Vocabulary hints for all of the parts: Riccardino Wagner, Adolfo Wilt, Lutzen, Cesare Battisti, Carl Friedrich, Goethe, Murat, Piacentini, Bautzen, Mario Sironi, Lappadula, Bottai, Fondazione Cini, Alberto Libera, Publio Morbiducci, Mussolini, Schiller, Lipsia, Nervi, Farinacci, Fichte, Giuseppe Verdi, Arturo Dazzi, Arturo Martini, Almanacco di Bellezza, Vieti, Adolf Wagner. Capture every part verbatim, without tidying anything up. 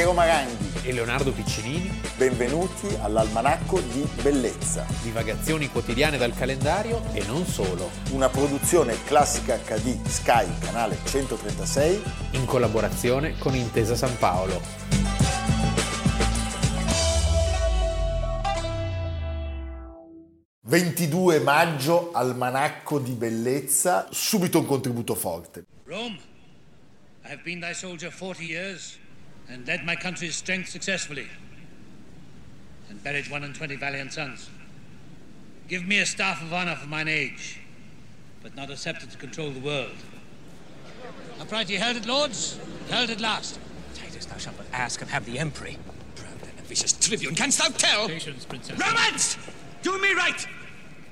Piero Maranghi e Leonardo Piccinini. Benvenuti all'Almanacco di Bellezza. Divagazioni quotidiane dal calendario e non solo. Una produzione Classica acca di Sky, canale centotrentasei, in collaborazione con Intesa San Paolo. ventidue maggio, Almanacco di Bellezza, subito un contributo forte. Rome, I've been thy soldier forty years and led my country's strength successfully and buried one and twenty valiant sons. Give me a staff of honor for mine age, but not accepted to control the world. Upright ye held it, lords, held at last. Titus, thou shalt but ask and have the empery. Proud and ambitious tribune, canst thou tell? Patience, princess. Romans, do me right.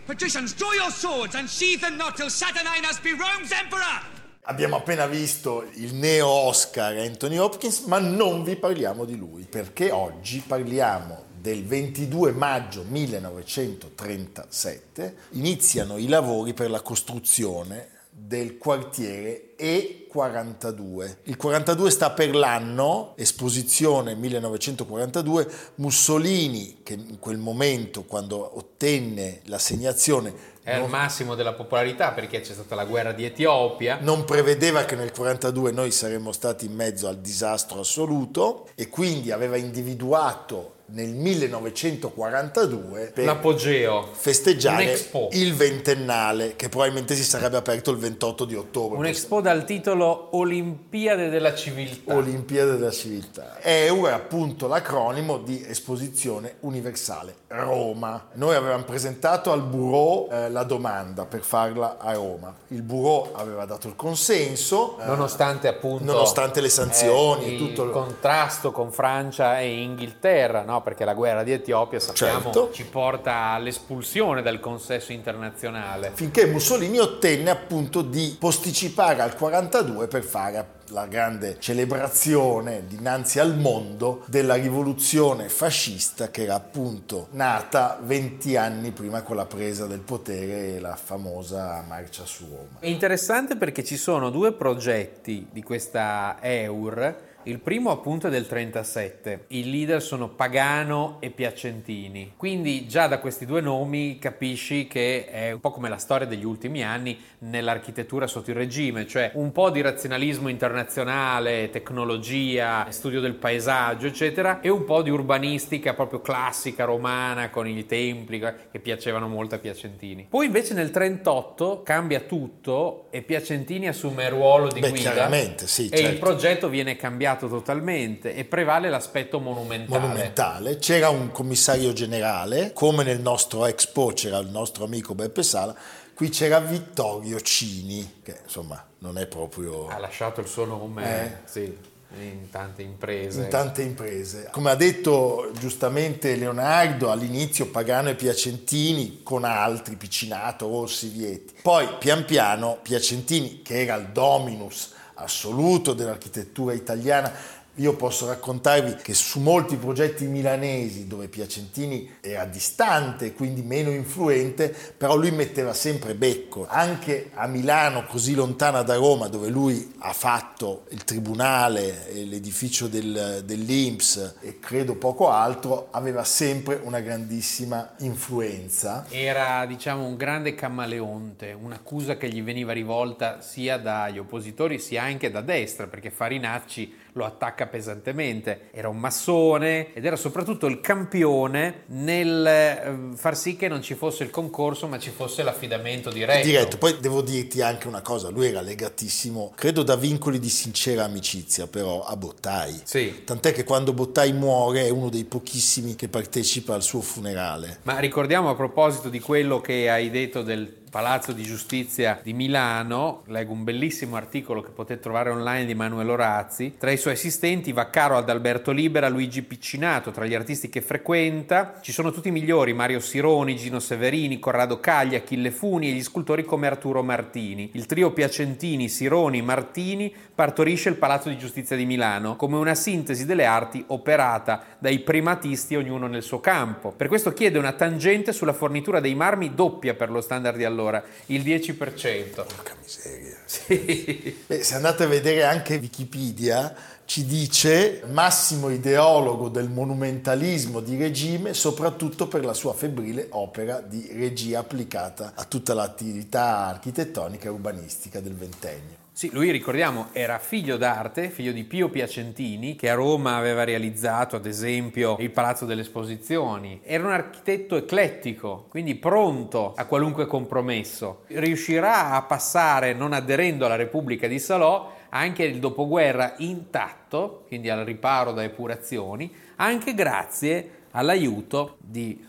Patricians, draw your swords and sheathe them not till Saturninus be Rome's emperor. Abbiamo appena visto il neo-Oscar Anthony Hopkins, ma non vi parliamo di lui, perché oggi parliamo del ventidue maggio millenovecentotrentasette. Iniziano i lavori per la costruzione del quartiere E quarantadue. Il quarantadue sta per l'anno, Esposizione millenovecentoquarantadue, Mussolini, che in quel momento, quando ottenne l'assegnazione, è al massimo della popolarità perché c'è stata la guerra di Etiopia. Non prevedeva che nel quarantadue noi saremmo stati in mezzo al disastro assoluto e quindi aveva individuato nel millenovecentoquarantadue per l'apogeo, festeggiare il ventennale, che probabilmente si sarebbe aperto il ventotto di ottobre. Un'Expo dal titolo Olimpiade della Civiltà. Olimpiade della Civiltà. E U R è appunto l'acronimo di Esposizione Universale Roma. Noi avevamo presentato al Bureau eh, la domanda per farla a Roma. Il Bureau aveva dato il consenso, nonostante eh, appunto nonostante le sanzioni, eh, il tutto il contrasto con Francia e Inghilterra, no? Perché la guerra di Etiopia, sappiamo, certo, ci porta all'espulsione dal consesso internazionale. Finché Mussolini ottenne appunto di posticipare al quarantadue per fare la grande celebrazione dinanzi al mondo della rivoluzione fascista, che era appunto nata venti anni prima con la presa del potere e la famosa marcia su Roma. È interessante perché ci sono due progetti di questa E U R. Il primo appunto è del trentasette, i leader sono Pagano e Piacentini, quindi già da questi due nomi capisci che è un po' come la storia degli ultimi anni nell'architettura sotto il regime, cioè un po' di razionalismo internazionale, tecnologia, studio del paesaggio eccetera, e un po' di urbanistica proprio classica romana con i templi che piacevano molto a Piacentini. Poi invece nel trentotto cambia tutto e Piacentini assume il ruolo di Beh, guida chiaramente, sì, e certo. Il progetto viene cambiato totalmente e prevale l'aspetto monumentale. monumentale. C'era un commissario generale, come nel nostro Expo c'era il nostro amico Beppe Sala, qui c'era Vittorio Cini, che insomma non è proprio... Ha lasciato il suo nome, eh? Sì, in tante imprese. In tante imprese. Come ha detto giustamente Leonardo, all'inizio Pagano e Piacentini con altri, Piccinato, Rossi, Vieti. Poi pian piano Piacentini, che era il dominus assoluto dell'architettura italiana. Io posso raccontarvi che su molti progetti milanesi, dove Piacentini era distante, quindi meno influente, però lui metteva sempre becco. Anche a Milano, così lontana da Roma, dove lui ha fatto il tribunale, l'edificio del, dell'I N P S e credo poco altro, aveva sempre una grandissima influenza. Era, diciamo, un grande camaleonte, un'accusa che gli veniva rivolta sia dagli oppositori sia anche da destra, perché Farinacci lo attacca pesantemente. Era un massone ed era soprattutto il campione nel far sì che non ci fosse il concorso ma ci fosse l'affidamento diretto. diretto. Poi devo dirti anche una cosa, lui era legatissimo, credo da vincoli di sincera amicizia, però a Bottai. Sì. Tant'è che quando Bottai muore è uno dei pochissimi che partecipa al suo funerale. Ma ricordiamo, a proposito di quello che hai detto del Palazzo di Giustizia di Milano, leggo un bellissimo articolo che potete trovare online di Emanuele Orazzi. Tra i suoi assistenti va caro ad Alberto Libera Luigi Piccinato. Tra gli artisti che frequenta ci sono tutti i migliori: Mario Sironi, Gino Severini, Corrado Cagli, Achille Funi e gli scultori come Arturo Martini. Il trio Piacentini, Sironi, Martini partorisce il Palazzo di Giustizia di Milano come una sintesi delle arti operata dai primatisti, ognuno nel suo campo. Per questo chiede una tangente sulla fornitura dei marmi doppia per lo standard di allora. Allora, il dieci per cento. Porca miseria. Sì. Beh, se andate a vedere anche Wikipedia, ci dice, massimo ideologo del monumentalismo di regime, soprattutto per la sua febbrile opera di regia applicata a tutta l'attività architettonica e urbanistica del ventennio. Sì, lui, ricordiamo, era figlio d'arte, figlio di Pio Piacentini, che a Roma aveva realizzato ad esempio il Palazzo delle Esposizioni. Era un architetto eclettico, quindi pronto a qualunque compromesso. Riuscirà a passare, non aderendo alla Repubblica di Salò, anche il dopoguerra intatto, quindi al riparo da epurazioni, anche grazie all'aiuto di...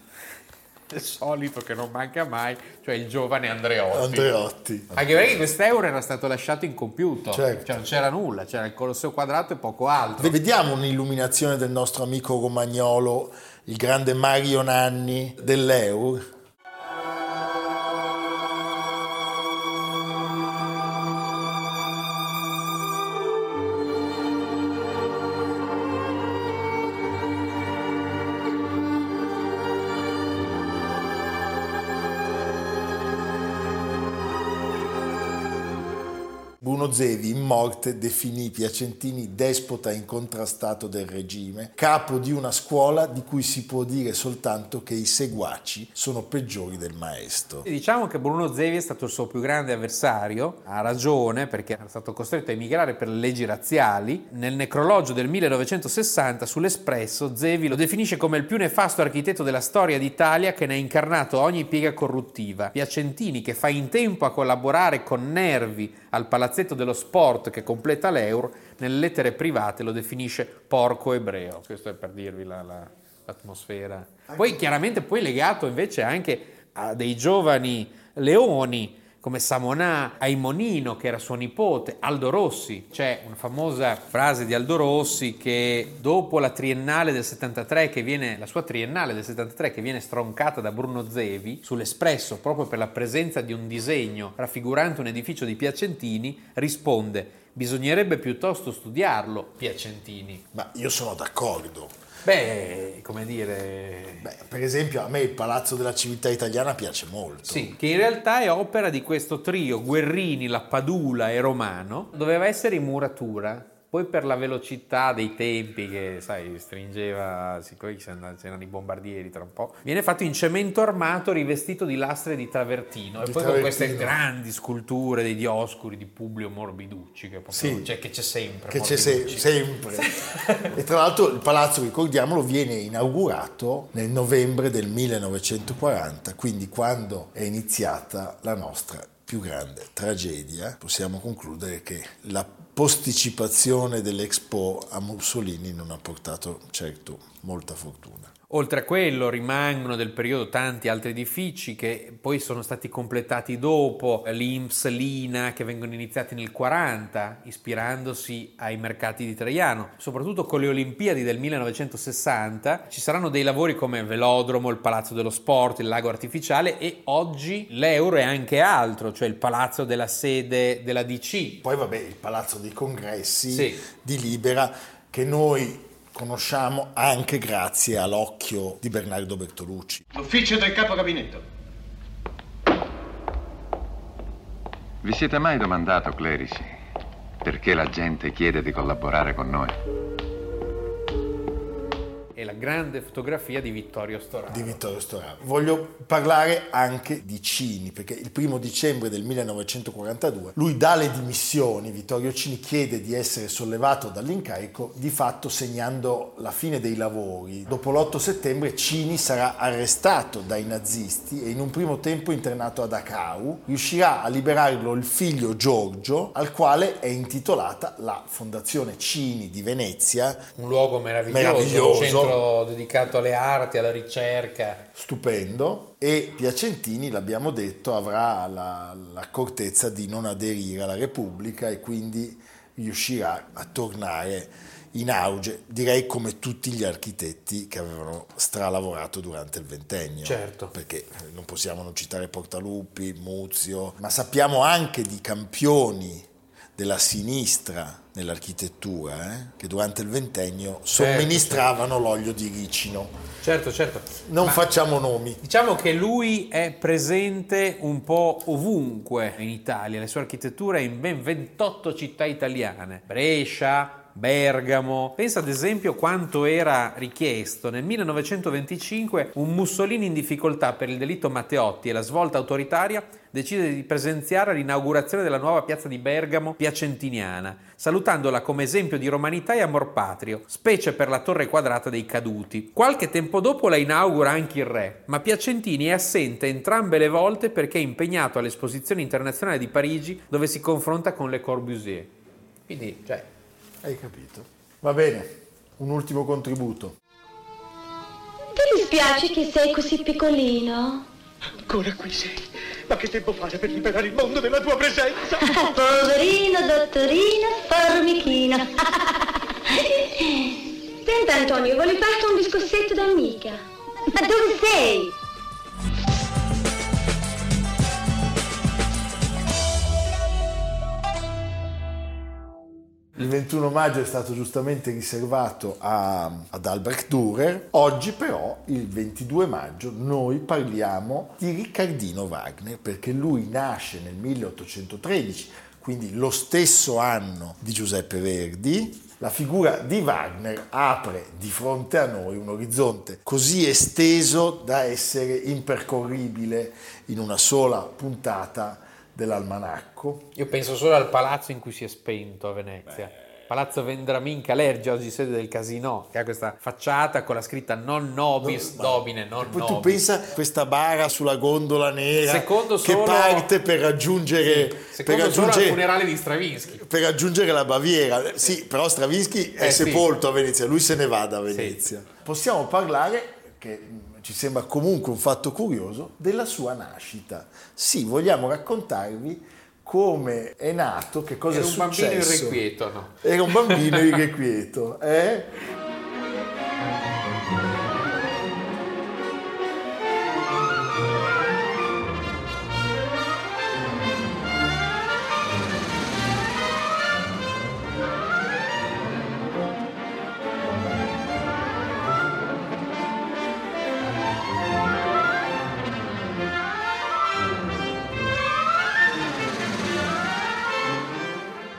il solito che non manca mai, cioè il giovane Andreotti. Andreotti. Anche perché quest'euro era stato lasciato incompiuto, certo. Cioè non c'era nulla, c'era il Colosseo quadrato e poco altro. Vediamo un'illuminazione del nostro amico romagnolo, il grande Mario Nanni dell'E U R. Bruno Zevi in morte definì Piacentini despota incontrastato del regime, capo di una scuola di cui si può dire soltanto che i seguaci sono peggiori del maestro. E diciamo che Bruno Zevi è stato il suo più grande avversario, ha ragione perché era stato costretto a emigrare per le leggi razziali. Nel necrologio del millenovecentosessanta sull'Espresso Zevi lo definisce come il più nefasto architetto della storia d'Italia che ne ha incarnato ogni piega corruttiva. Piacentini, che fa in tempo a collaborare con Nervi al palazzetto dello sport che completa l'E U R, nelle lettere private lo definisce porco ebreo. Questo è per dirvi la, la, l'atmosfera. Poi chiaramente poi legato invece anche a dei giovani leoni come Samonà, Aimonino che era suo nipote, Aldo Rossi. C'è una famosa frase di Aldo Rossi che dopo la triennale del settantatré che viene, la sua triennale del settantatré che viene stroncata da Bruno Zevi sull'Espresso proprio per la presenza di un disegno raffigurante un edificio di Piacentini, risponde: bisognerebbe piuttosto studiarlo, Piacentini. Ma io sono d'accordo. Beh, come dire... Beh, per esempio a me il Palazzo della Civiltà Italiana piace molto. Sì, che in realtà è opera di questo trio, Guerrini, Lappadula e Romano. Doveva essere in muratura, poi per la velocità dei tempi che, sai, stringeva... Siccome c'erano i bombardieri tra un po'. Viene fatto in cemento armato rivestito di lastre di travertino. Di e poi travertino. Con queste grandi sculture dei Dioscuri di Publio Morbiducci, che, sì, non... cioè, che c'è sempre. Che Morbiducci. c'è sempre. E tra l'altro il palazzo, ricordiamolo, viene inaugurato nel novembre del millenovecentoquaranta, quindi quando è iniziata la nostra più grande tragedia. Possiamo concludere che la posticipazione dell'Expo a Mussolini non ha portato certo molta fortuna. Oltre a quello rimangono del periodo tanti altri edifici che poi sono stati completati dopo, l'Inps, l'I N A che vengono iniziati nel quaranta ispirandosi ai mercati di Traiano. Soprattutto con le Olimpiadi del millenovecentosessanta ci saranno dei lavori come il velodromo, il Palazzo dello Sport, il Lago Artificiale e oggi l'Euro è anche altro, cioè il Palazzo della Sede della D C. Poi vabbè il Palazzo dei Congressi, sì, di Libera che noi... conosciamo anche grazie all'occhio di Bernardo Bertolucci. L'ufficio del capo gabinetto. Vi siete mai domandato, clerici, perché la gente chiede di collaborare con noi? E la grande fotografia di Vittorio Storaro. Di Vittorio Storaro. Voglio parlare anche di Cini, perché il primo dicembre del millenovecentoquarantadue lui dà le dimissioni, Vittorio Cini chiede di essere sollevato dall'incarico, di fatto segnando la fine dei lavori. Dopo l'otto settembre Cini sarà arrestato dai nazisti e in un primo tempo internato a Dachau. Riuscirà a liberarlo il figlio Giorgio, al quale è intitolata la Fondazione Cini di Venezia. Un luogo meraviglioso, meraviglioso. Un centro dedicato alle arti, alla ricerca. Stupendo. E Piacentini, l'abbiamo detto, avrà la, l'accortezza di non aderire alla Repubblica e quindi riuscirà a tornare in auge, direi come tutti gli architetti che avevano stralavorato durante il ventennio. Certo. Perché non possiamo non citare Portaluppi, Muzio, ma sappiamo anche di campioni della sinistra nell'architettura, eh? Che durante il ventennio somministravano, certo, l'olio di ricino. Certo, certo. Non Ma facciamo nomi. Diciamo che lui è presente un po' ovunque in Italia, la sua architettura è in ben ventotto città italiane, Brescia, Bergamo. Pensa ad esempio quanto era richiesto nel millenovecentoventicinque un Mussolini in difficoltà per il delitto Matteotti e la svolta autoritaria decide di presenziare all'inaugurazione della nuova piazza di Bergamo piacentiniana, salutandola come esempio di romanità e amor patrio, specie per la torre quadrata dei caduti. Qualche tempo dopo la inaugura anche il re, ma Piacentini è assente entrambe le volte perché è impegnato all'Esposizione Internazionale di Parigi, dove si confronta con Le Corbusier. Quindi, cioè... hai capito. Va bene, un ultimo contributo. Ti dispiace che sei così piccolino? Ancora qui sei? Ma che devo fare per liberare il mondo della tua presenza? Poverino, dottorino, formichino. Senta Antonio, volevo farti un discorsetto d'amica. Ma dove sei? Il ventuno maggio è stato giustamente riservato a, ad Albrecht Dürer. Oggi però, il ventidue maggio, noi parliamo di Riccardino Wagner, perché lui nasce nel milleottocentotredici, quindi lo stesso anno di Giuseppe Verdi. La figura di Wagner apre di fronte a noi un orizzonte così esteso da essere impercorribile in una sola puntata dell'almanacco. Io penso solo al palazzo in cui si è spento a Venezia. Beh. Palazzo Vendramin Calergia, oggi sede del Casinò, che ha questa facciata con la scritta non nobis no, domine, non nobis. Tu pensa questa bara sulla gondola nera secondo che solo... parte per raggiungere, sì, per raggiungere il funerale di Stravinsky. Per raggiungere la Baviera. Sì, però Stravinsky è eh, sepolto sì. a Venezia, lui se ne va da Venezia. Sì. Possiamo parlare che... ci sembra comunque un fatto curioso, della sua nascita. Sì, vogliamo raccontarvi come è nato, che cosa è successo. Era un bambino irrequieto, no? Era un bambino irrequieto, eh?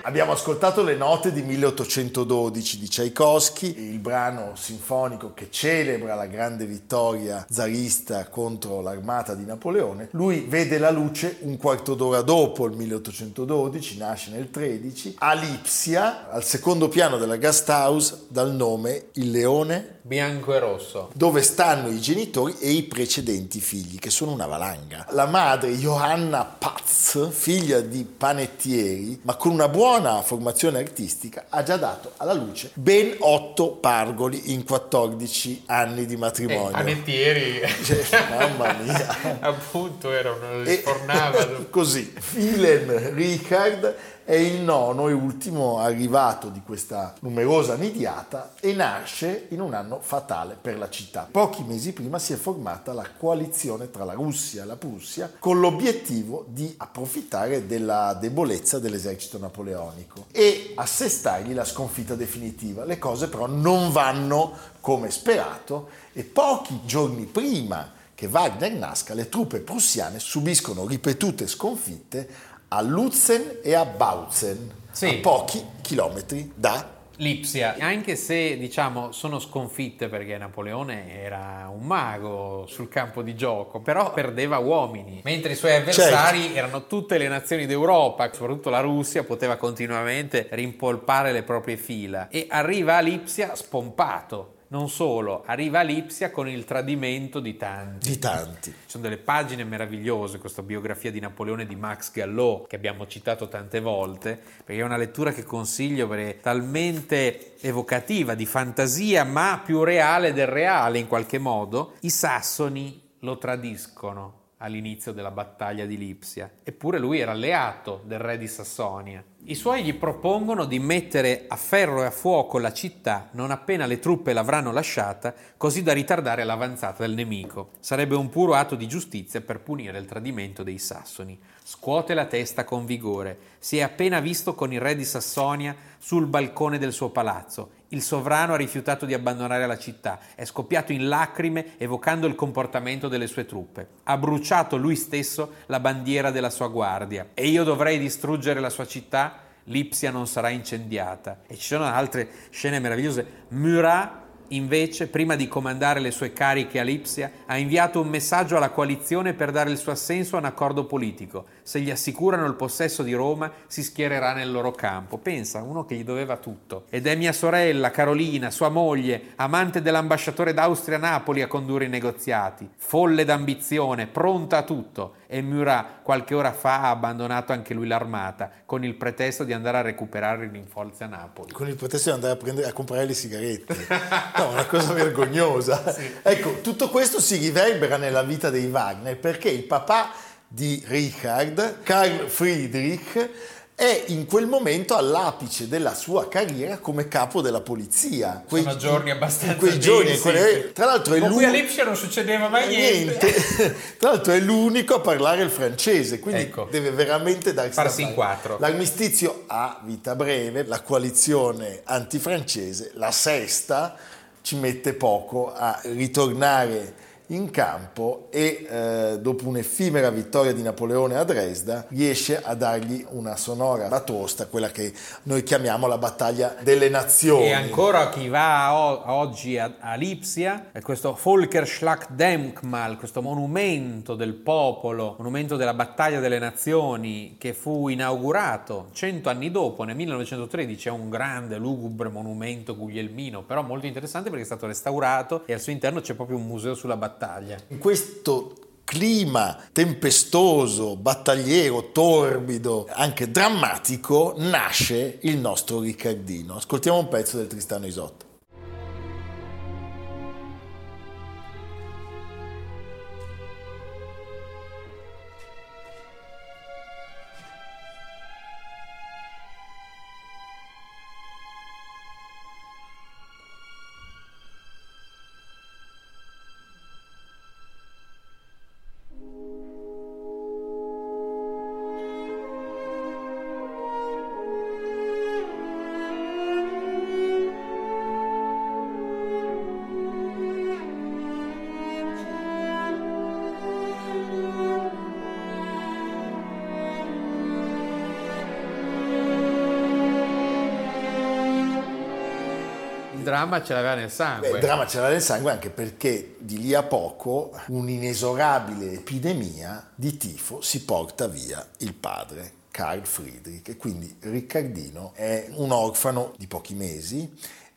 Abbiamo ascoltato le note di milleottocentododici di Tchaikovsky, il brano sinfonico che celebra la grande vittoria zarista contro l'armata di Napoleone. Lui vede la luce un quarto d'ora dopo il milleottocentododici, nasce nel tredici, a Lipsia, al secondo piano della Gasthaus, dal nome Il Leone Bianco e Rosso, dove stanno i genitori e i precedenti figli, che sono una valanga. La madre, Johanna Patz, figlia di panettieri, ma con una buona una formazione artistica, ha già dato alla luce ben otto pargoli in quattordici anni di matrimonio. Panettieri, cioè, mamma mia. Appunto, era uno che sfornava. Così, Wilhelm Richard è il nono e ultimo arrivato di questa numerosa nidiata e nasce in un anno fatale per la città. Pochi mesi prima si è formata la coalizione tra la Russia e la Prussia con l'obiettivo di approfittare della debolezza dell'esercito napoleonico e assestargli la sconfitta definitiva. Le cose però non vanno come sperato e pochi giorni prima che Wagner nasca le truppe prussiane subiscono ripetute sconfitte a Lutzen e a Bautzen, sì, a pochi chilometri da Lipsia. Anche se, diciamo, sono sconfitte perché Napoleone era un mago sul campo di gioco, però perdeva uomini, mentre i suoi avversari, certo, erano tutte le nazioni d'Europa, soprattutto la Russia poteva continuamente rimpolpare le proprie fila e arriva a Lipsia spompato. Non solo, arriva a Lipsia con il tradimento di tanti. Di tanti. Ci sono delle pagine meravigliose, questa biografia di Napoleone di Max Gallo, che abbiamo citato tante volte, perché è una lettura che consiglio perché è talmente evocativa, di fantasia, ma più reale del reale in qualche modo. I sassoni lo tradiscono all'inizio della battaglia di Lipsia, eppure lui era alleato del re di Sassonia. I suoi gli propongono di mettere a ferro e a fuoco la città non appena le truppe l'avranno lasciata, così da ritardare l'avanzata del nemico. Sarebbe un puro atto di giustizia per punire il tradimento dei sassoni. Scuote la testa con vigore. Si è appena visto con il re di Sassonia sul balcone del suo palazzo. Il sovrano ha rifiutato di abbandonare la città, è scoppiato in lacrime evocando il comportamento delle sue truppe. Ha bruciato lui stesso la bandiera della sua guardia. E io dovrei distruggere la sua città? Lipsia non sarà incendiata. E ci sono altre scene meravigliose. Murat invece, prima di comandare le sue cariche a Lipsia, ha inviato un messaggio alla coalizione per dare il suo assenso a un accordo politico. Se gli assicurano il possesso di Roma, si schiererà nel loro campo. Pensa, uno che gli doveva tutto. Ed è mia sorella, Carolina, sua moglie, amante dell'ambasciatore d'Austria a Napoli, a condurre i negoziati. Folle d'ambizione, pronta a tutto. E Murat, qualche ora fa, ha abbandonato anche lui l'armata, con il pretesto di andare a recuperare i rinforzi a Napoli. Con il pretesto di andare a, prendere, a comprare le sigarette. No, una cosa vergognosa. Sì. Ecco, tutto questo si riverbera nella vita dei Wagner, perché il papà di Richard, Carl Friedrich, è in quel momento all'apice della sua carriera come capo della polizia. Quei, sono giorni abbastanza quei dei, giorni, sì, quelle, tra l'altro è con lui a Lipsia non succedeva mai niente, niente. Tra l'altro è l'unico a parlare il francese, quindi ecco, deve veramente darsi farsi in quattro. L'armistizio a vita breve, la coalizione antifrancese, la sesta, ci mette poco a ritornare in campo e eh, dopo un'effimera vittoria di Napoleone a Dresda riesce a dargli una sonora batosta, quella che noi chiamiamo la battaglia delle nazioni. E ancora chi va a o- a oggi a-, a Lipsia è questo Völkerschlachtdenkmal, questo monumento del popolo, monumento della battaglia delle nazioni, che fu inaugurato cento anni dopo, nel millenovecentotredici. È un grande, lugubre monumento guglielmino, però molto interessante perché è stato restaurato e al suo interno c'è proprio un museo sulla battaglia. In questo clima tempestoso, battagliero, torbido, anche drammatico, nasce il nostro Riccardino. Ascoltiamo un pezzo del Tristano Isotta. Dramma ce l'aveva nel sangue. Beh, dramma ce l'aveva nel sangue anche perché di lì a poco un'inesorabile epidemia di tifo si porta via il padre, Carl Friedrich, e quindi Riccardino è un orfano di pochi mesi.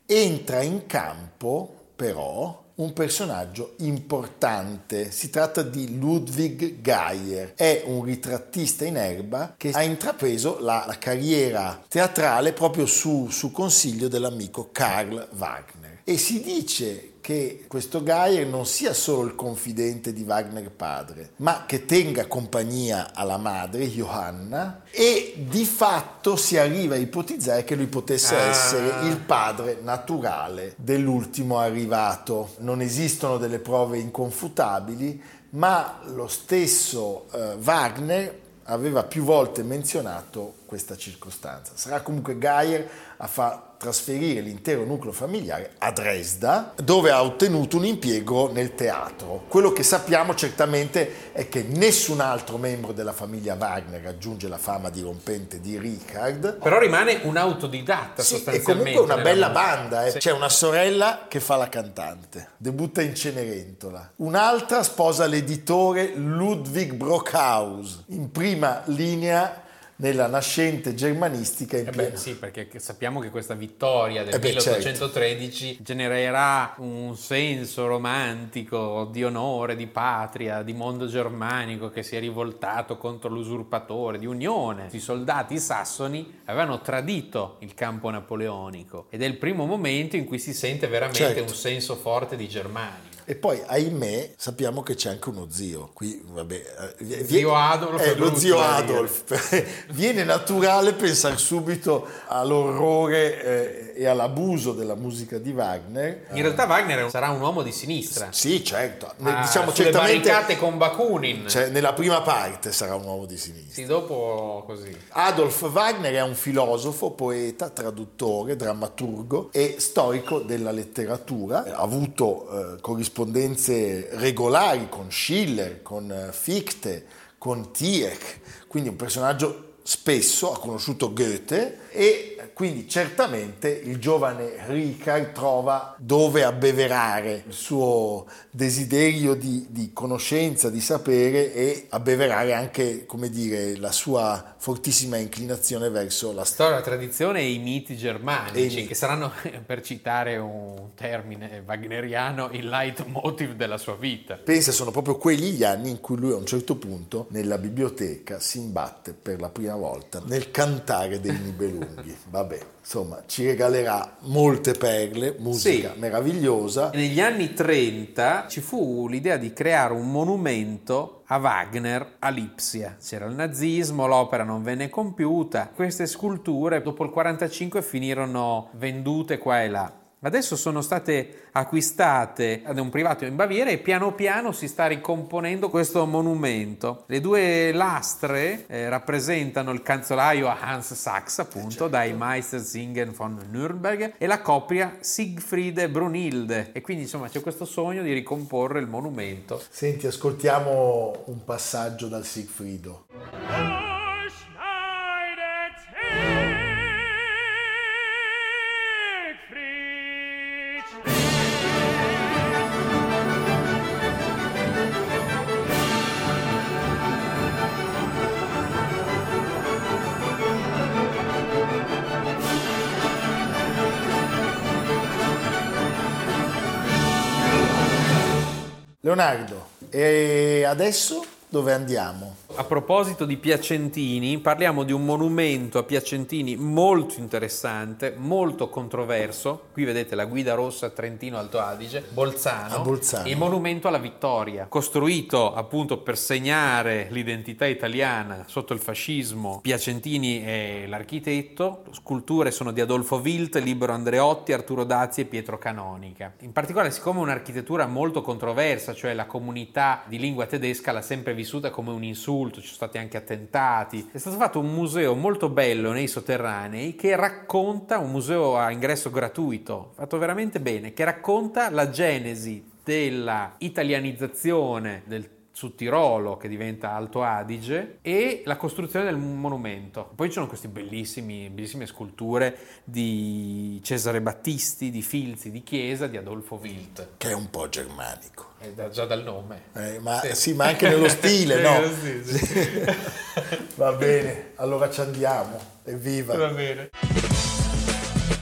Entra in campo però un personaggio importante, si tratta di Ludwig Geyer, è un ritrattista in erba che ha intrapreso la, la carriera teatrale proprio su, su consiglio dell'amico Karl Wagner, e si dice che questo Geyer non sia solo il confidente di Wagner padre, ma che tenga compagnia alla madre, Johanna, e di fatto si arriva a ipotizzare che lui potesse ah. essere il padre naturale dell'ultimo arrivato. Non esistono delle prove inconfutabili, ma lo stesso eh, Wagner aveva più volte menzionato questa circostanza. Sarà comunque Geyer a far trasferire l'intero nucleo familiare a Dresda, dove ha ottenuto un impiego nel teatro. Quello che sappiamo certamente è che nessun altro membro della famiglia Wagner raggiunge la fama dirompente di Richard. Però rimane un autodidatta, sì, sostanzialmente. È comunque una bella banda. Eh. Sì. C'è una sorella che fa la cantante, debutta in Cenerentola. Un'altra sposa l'editore Ludwig Brockhaus, in prima linea nella nascente germanistica in eh beh, sì, perché sappiamo che questa vittoria del eh beh, milleottocentotredici certo. genererà un senso romantico di onore, di patria, di mondo germanico che si è rivoltato contro l'usurpatore, di unione. I soldati sassoni avevano tradito il campo napoleonico ed è il primo momento in cui si sente veramente certo. un senso forte di Germania. E poi, ahimè, sappiamo che c'è anche uno zio. Qui, vabbè, viene, zio Adolf. Eh, lo zio Adolf. Viene naturale pensare subito all'orrore eh, e all'abuso della musica di Wagner. In realtà Wagner sarà un uomo di sinistra. Sì, certo. Ah, diciamo sulle certamente, barricate con Bakunin. Cioè, nella prima parte sarà un uomo di sinistra. Sì, dopo così. Adolf Wagner è un filosofo, poeta, traduttore, drammaturgo e storico della letteratura. Ha avuto eh, corrispondenza corrispondenze regolari con Schiller, con Fichte, con Tieck, quindi un personaggio spesso, ha conosciuto Goethe e quindi certamente il giovane Richard trova dove abbeverare il suo desiderio di, di conoscenza, di sapere, e abbeverare anche, come dire, la sua fortissima inclinazione verso la storia, la tradizione e i miti germanici, e che saranno, per citare un termine wagneriano, il leitmotiv della sua vita. Pensa, sono proprio quelli gli anni in cui lui a un certo punto nella biblioteca si imbatte per la prima volta nel cantare dei Nibelunghi. Vabbè, insomma, ci regalerà molte perle, musica sì. meravigliosa. Negli anni trenta ci fu l'idea di creare un monumento a Wagner a Lipsia. C'era il nazismo, l'opera non venne compiuta. Queste sculture dopo il quarantacinque finirono vendute qua e là. Adesso sono state acquistate da un privato in Baviera e piano piano si sta ricomponendo questo monumento. Le due lastre eh, rappresentano il canzolaio Hans Sachs, appunto, certo. dai Meistersingen von Nürnberg, e la coppia Siegfried e Brunilde. E quindi, insomma, c'è questo sogno di ricomporre il monumento. Senti, ascoltiamo un passaggio dal Siegfriedo. Leonardo, e adesso dove andiamo? A proposito di Piacentini, parliamo di un monumento a Piacentini molto interessante, molto controverso. Qui vedete la guida rossa Trentino Alto Adige, Bolzano, a Bolzano. Il monumento alla vittoria, costruito appunto per segnare l'identità italiana sotto il fascismo. Piacentini è l'architetto, sculture sono di Adolfo Wilt, Libero Andreotti, Arturo Dazzi e Pietro Canonica. In particolare, siccome è un'architettura molto controversa, cioè la comunità di lingua tedesca l'ha sempre vissuta come un insulto, ci sono stati anche attentati, è stato fatto un museo molto bello nei sotterranei che racconta, un museo a ingresso gratuito, fatto veramente bene, che racconta la genesi della italianizzazione del su Tirolo, che diventa Alto Adige, e la costruzione del monumento. Poi ci sono queste bellissime, bellissime sculture di Cesare Battisti, di Filzi, di Chiesa, di Adolfo Wilt. Che è un po' germanico. È da, già dal nome. Eh, ma, sì. sì, ma anche nello stile, no? Sì, sì, sì. Va bene, allora ci andiamo. Evviva! Va bene.